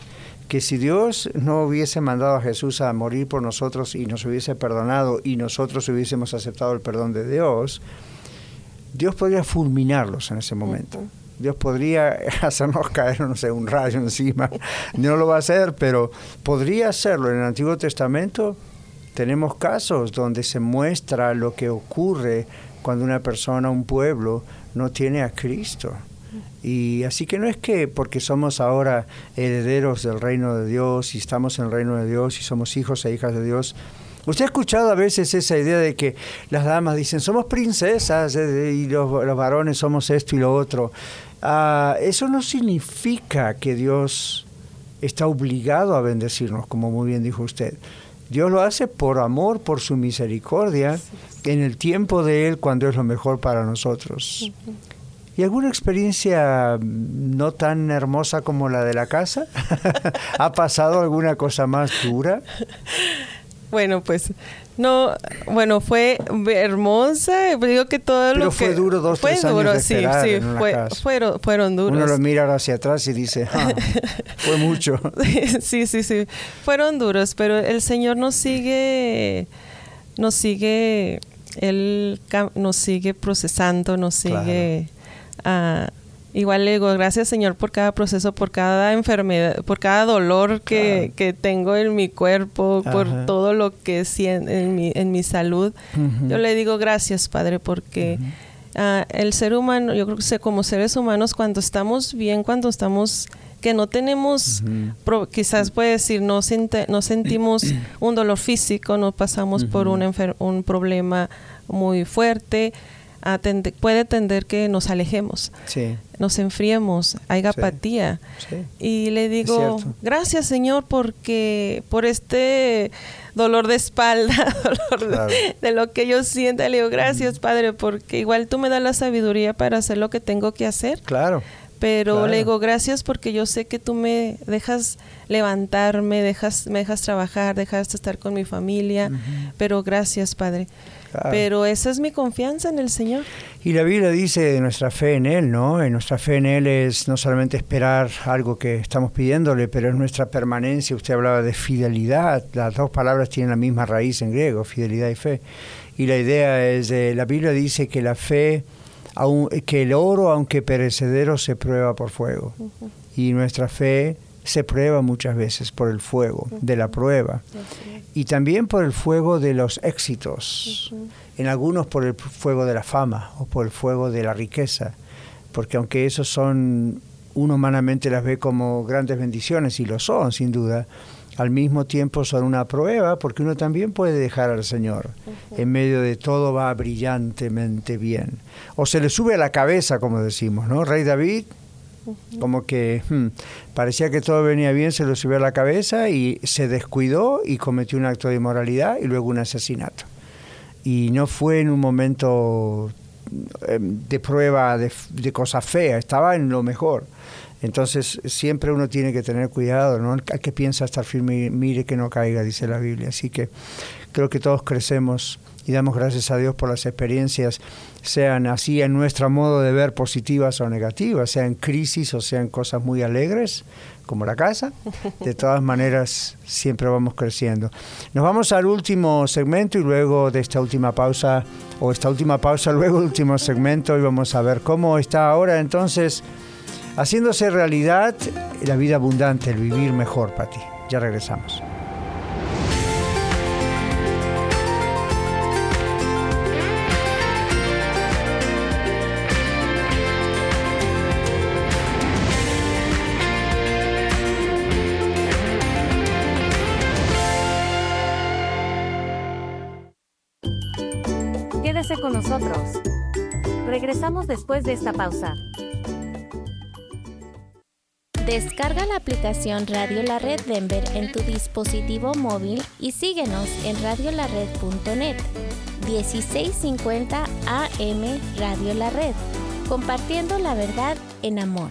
que si Dios no hubiese mandado a Jesús a morir por nosotros y nos hubiese perdonado y nosotros hubiésemos aceptado el perdón de Dios, Dios podría fulminarlos en ese momento. Dios podría hacernos caer, no sé, un rayo encima. No lo va a hacer, pero podría hacerlo. En el Antiguo Testamento tenemos casos donde se muestra lo que ocurre cuando una persona, un pueblo, no tiene a Cristo. Y así que no es que porque somos ahora herederos del reino de Dios y estamos en el reino de Dios y somos hijos e hijas de Dios. ¿Usted ha escuchado a veces esa idea de que las damas dicen, somos princesas y los, los varones somos esto y lo otro? Uh, eso no significa que Dios está obligado a bendecirnos, como muy bien dijo usted. Dios lo hace por amor, por su misericordia, en el tiempo de Él, cuando es lo mejor para nosotros. Uh-huh. ¿Y alguna experiencia no tan hermosa como la de la casa? ¿Ha pasado alguna cosa más dura? Bueno, pues, no, bueno, fue hermosa. Digo que todo Pero lo fue que... fue duro dos, fue tres duro, años de esperar sí, sí, en una fue, casa. Fueron, fueron duros. Uno lo mira hacia atrás y dice, ah, fue mucho. Sí, sí, sí. Fueron duros, pero el Señor nos sigue, nos sigue, Él nos sigue procesando, nos sigue... Claro. Uh, Igual le digo, gracias Señor por cada proceso, por cada enfermedad, por cada dolor que, claro. que tengo en mi cuerpo, Ajá. por todo lo que siento en mi, en mi salud. Uh-huh. Yo le digo gracias, Padre, porque uh-huh. uh, el ser humano, yo creo que como seres humanos, cuando estamos bien, cuando estamos, que no tenemos, uh-huh. pro, quizás puede decir, no, sente, no sentimos un dolor físico, no pasamos uh-huh. por un, enfer- un problema muy fuerte, Atende, puede tender que nos alejemos, sí. nos enfriemos, hay apatía. Sí. Sí. Y le digo, gracias Señor, porque por este dolor de espalda, dolor claro. de, de lo que yo siento. Le digo, gracias Padre, porque igual tú me das la sabiduría para hacer lo que tengo que hacer. Claro. Pero claro. le digo, gracias porque yo sé que tú me dejas levantarme, dejas, me dejas trabajar, dejas estar con mi familia. Uh-huh. Pero gracias Padre. Claro. Pero esa es mi confianza en el Señor. Y la Biblia dice de nuestra fe en Él, ¿no? En nuestra fe en Él es no solamente esperar algo que estamos pidiéndole, pero es nuestra permanencia. Usted hablaba de fidelidad. Las dos palabras tienen la misma raíz en griego, fidelidad y fe. Y la idea es, eh, la Biblia dice que la fe, aun, que el oro, aunque perecedero, se prueba por fuego. Uh-huh. Y nuestra fe se prueba muchas veces por el fuego uh-huh. de la prueba. Uh-huh. Y también por el fuego de los éxitos. Uh-huh. En algunos por el fuego de la fama o por el fuego de la riqueza. Porque aunque esos son, uno humanamente las ve como grandes bendiciones, y lo son, sin duda, al mismo tiempo son una prueba porque uno también puede dejar al Señor. Uh-huh. En medio de todo va brillantemente bien. O se le sube a la cabeza, como decimos, ¿no? Rey David... Como que hmm, parecía que todo venía bien, se lo subió a la cabeza y se descuidó y cometió un acto de inmoralidad y luego un asesinato. Y no fue en un momento eh, de prueba de, de cosa fea, estaba en lo mejor. Entonces siempre uno tiene que tener cuidado, ¿no? Al que piensa estar firme, mire que no caiga, dice la Biblia. Así que creo que todos crecemos y damos gracias a Dios por las experiencias, sean así en nuestro modo de ver, positivas o negativas, sean crisis o sean cosas muy alegres, como la casa. De todas maneras, siempre vamos creciendo. Nos vamos al último segmento y luego de esta última pausa, o esta última pausa, luego el último segmento, y vamos a ver cómo está ahora entonces haciéndose realidad la vida abundante, el vivir mejor, Patty. Ya regresamos. Quédese con nosotros. Regresamos después de esta pausa. Descarga la aplicación Radio La Red Denver en tu dispositivo móvil y síguenos en radio la red punto net. dieciséis cincuenta A M Radio La Red, compartiendo la verdad en amor.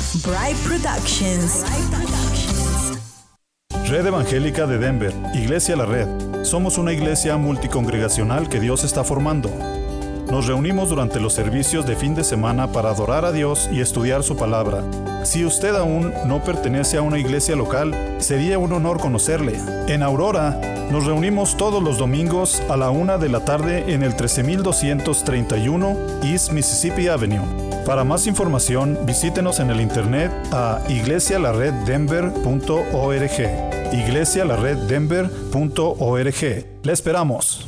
Bright Productions. Red Evangélica de Denver, Iglesia La Red. Somos una iglesia multicongregacional que Dios está formando. Nos reunimos durante los servicios de fin de semana para adorar a Dios y estudiar su palabra. Si usted aún no pertenece a una iglesia local, sería un honor conocerle. En Aurora, nos reunimos todos los domingos a la una de la tarde en el trece mil doscientos treinta y uno East Mississippi Avenue. Para más información, visítenos en el internet a iglesia la red denver punto org. iglesia la red denver punto org. ¡Le esperamos!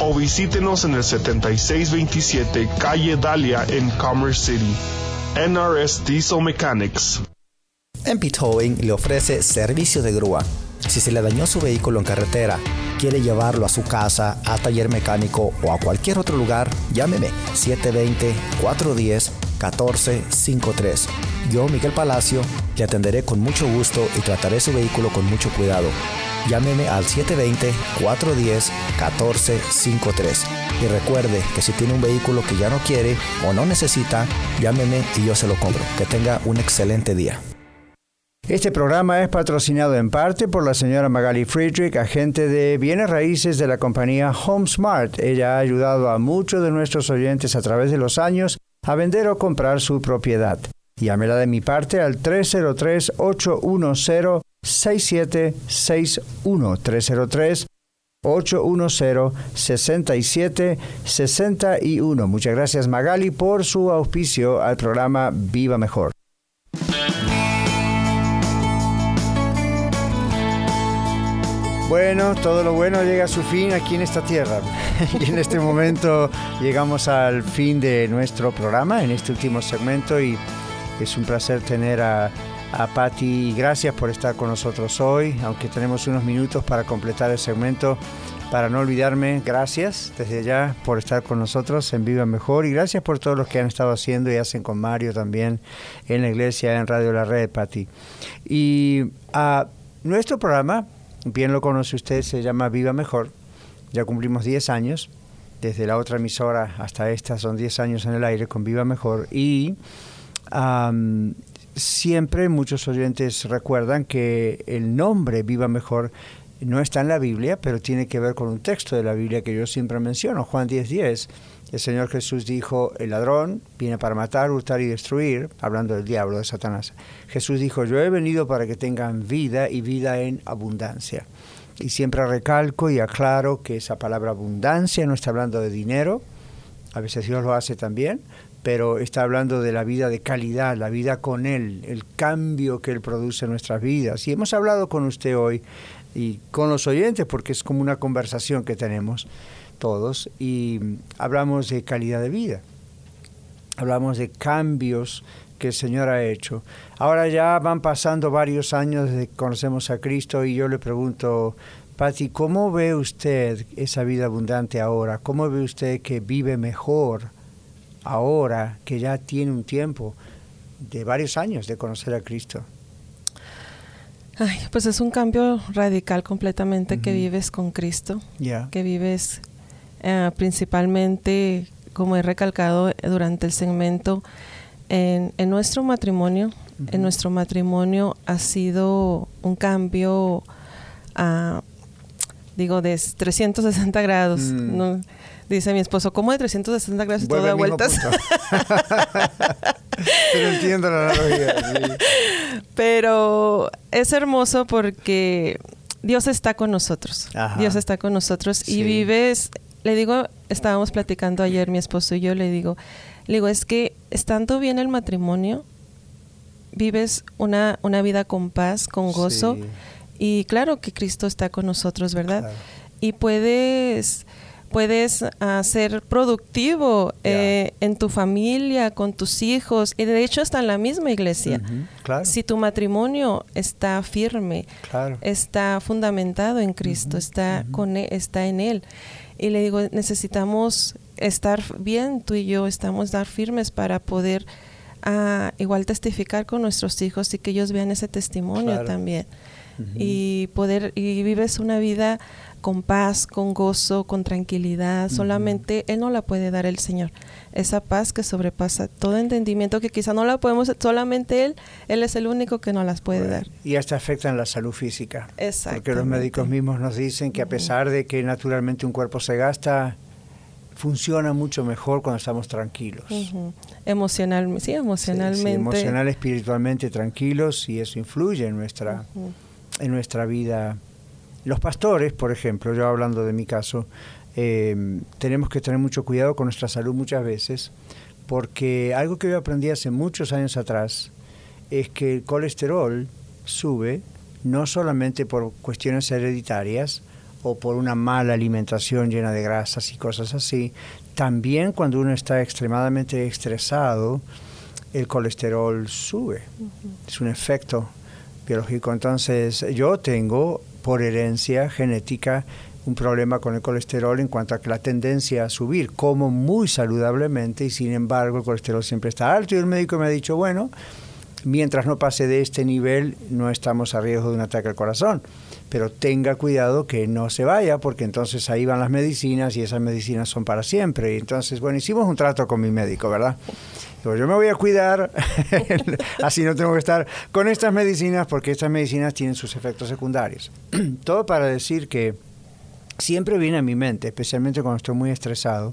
o visítenos en el setenta y seis veintisiete Calle Dahlia en Commerce City. N R S Diesel Mechanics. M P Towing le ofrece servicio de grúa. Si se le dañó su vehículo en carretera, quiere llevarlo a su casa, a taller mecánico o a cualquier otro lugar, llámeme siete dos cero, cuatro uno cero, uno cuatro cinco tres. Yo, Miguel Palacio, le atenderé con mucho gusto y trataré su vehículo con mucho cuidado. Llámeme al siete dos cero, cuatro uno cero, uno cuatro cinco tres. Y recuerde que si tiene un vehículo que ya no quiere o no necesita, llámeme y yo se lo compro. Que tenga un excelente día. Este programa es patrocinado en parte por la señora Magali Friedrich, agente de bienes raíces de la compañía HomeSmart. Ella ha ayudado a muchos de nuestros oyentes a través de los años a vender o comprar su propiedad. Llámela de mi parte al tres cero tres, ocho uno cero, seis siete seis uno, tres cero tres, ocho uno cero, seis siete seis uno. Muchas gracias, Magali, por su auspicio al programa Viva Mejor. Bueno, todo lo bueno llega a su fin aquí en esta tierra. Y en este momento llegamos al fin de nuestro programa, en este último segmento, y es un placer tener a... A Patty, gracias por estar con nosotros hoy, aunque tenemos unos minutos para completar el segmento. Para no olvidarme, gracias desde ya por estar con nosotros en Viva Mejor, y gracias por todos los que han estado haciendo y hacen con Mario también en la iglesia, en Radio La Red, Patty. Y a nuestro programa, bien lo conoce usted, se llama Viva Mejor. Ya cumplimos diez años, desde la otra emisora hasta esta, son diez años en el aire con Viva Mejor. Y... Um, siempre muchos oyentes recuerdan que el nombre Viva Mejor no está en la Biblia, pero tiene que ver con un texto de la Biblia que yo siempre menciono, Juan diez diez. El Señor Jesús dijo, el ladrón viene para matar, hurtar y destruir, hablando del diablo, de Satanás. Jesús dijo, yo he venido para que tengan vida y vida en abundancia. Y siempre recalco y aclaro que esa palabra abundancia no está hablando de dinero, a veces Dios lo hace también, pero está hablando de la vida de calidad, la vida con Él, el cambio que Él produce en nuestras vidas. Y hemos hablado con usted hoy y con los oyentes, porque es como una conversación que tenemos todos, y hablamos de calidad de vida, hablamos de cambios que el Señor ha hecho. Ahora ya van pasando varios años desde que conocemos a Cristo, y yo le pregunto, Patty, ¿cómo ve usted esa vida abundante ahora? ¿Cómo ve usted que vive mejor ahora que ya tiene un tiempo de varios años de conocer a Cristo? Ay, pues es un cambio radical completamente, uh-huh. que vives con Cristo, yeah. que vives eh, principalmente, como he recalcado durante el segmento, en, en nuestro matrimonio, Uh-huh. En nuestro matrimonio ha sido un cambio, uh, digo, de trescientos sesenta grados. Mm. ¿No? Dice mi esposo, ¿cómo de trescientos sesenta grados y todo da vueltas? Pero entiendo la analogía. Sí. Pero es hermoso porque Dios está con nosotros. Ajá. Dios está con nosotros. Sí. Y vives, le digo, estábamos platicando ayer mi esposo y yo, le digo, le digo, es que estando bien el matrimonio, vives una, una vida con paz, con gozo. Sí. Y claro que Cristo está con nosotros, ¿verdad? Claro. Y puedes... Puedes uh, ser productivo eh, yeah. en tu familia, con tus hijos. Y de hecho está en la misma iglesia. Uh-huh. Claro. Si tu matrimonio está firme, claro. está fundamentado en Cristo, uh-huh. está, uh-huh. con él, está en Él. Y le digo, necesitamos estar bien, tú y yo, estamos dar firmes para poder uh, igual testificar con nuestros hijos y que ellos vean ese testimonio claro. también. Uh-huh. Y poder, y vives una vida con paz, con gozo, con tranquilidad. Uh-huh. Solamente Él no la puede dar el Señor. Esa paz que sobrepasa todo entendimiento que quizá no la podemos, solamente Él, Él es el único que nos las puede bueno, dar. Y hasta afectan la salud física. Exacto. Porque los médicos mismos nos dicen que a pesar de que naturalmente un cuerpo se gasta, funciona mucho mejor cuando estamos tranquilos. Uh-huh. Emocional, sí, emocionalmente. Sí, sí, emocional, espiritualmente tranquilos, y eso influye en nuestra, uh-huh. en nuestra vida. Los pastores, por ejemplo, yo hablando de mi caso, eh, tenemos que tener mucho cuidado con nuestra salud muchas veces, porque algo que yo aprendí hace muchos años atrás es que el colesterol sube no solamente por cuestiones hereditarias o por una mala alimentación llena de grasas y cosas así, también cuando uno está extremadamente estresado, el colesterol sube. Uh-huh. Es un efecto biológico. Entonces, yo tengo... por herencia genética, un problema con el colesterol en cuanto a que la tendencia a subir, como muy saludablemente, y sin embargo el colesterol siempre está alto, y el médico me ha dicho, bueno, mientras no pase de este nivel, no estamos a riesgo de un ataque al corazón, pero tenga cuidado que no se vaya, porque entonces ahí van las medicinas, y esas medicinas son para siempre. Y entonces, bueno, hicimos un trato con mi médico, ¿verdad? Yo me voy a cuidar, así no tengo que estar con estas medicinas, porque estas medicinas tienen sus efectos secundarios. Todo para decir que siempre viene a mi mente, especialmente cuando estoy muy estresado,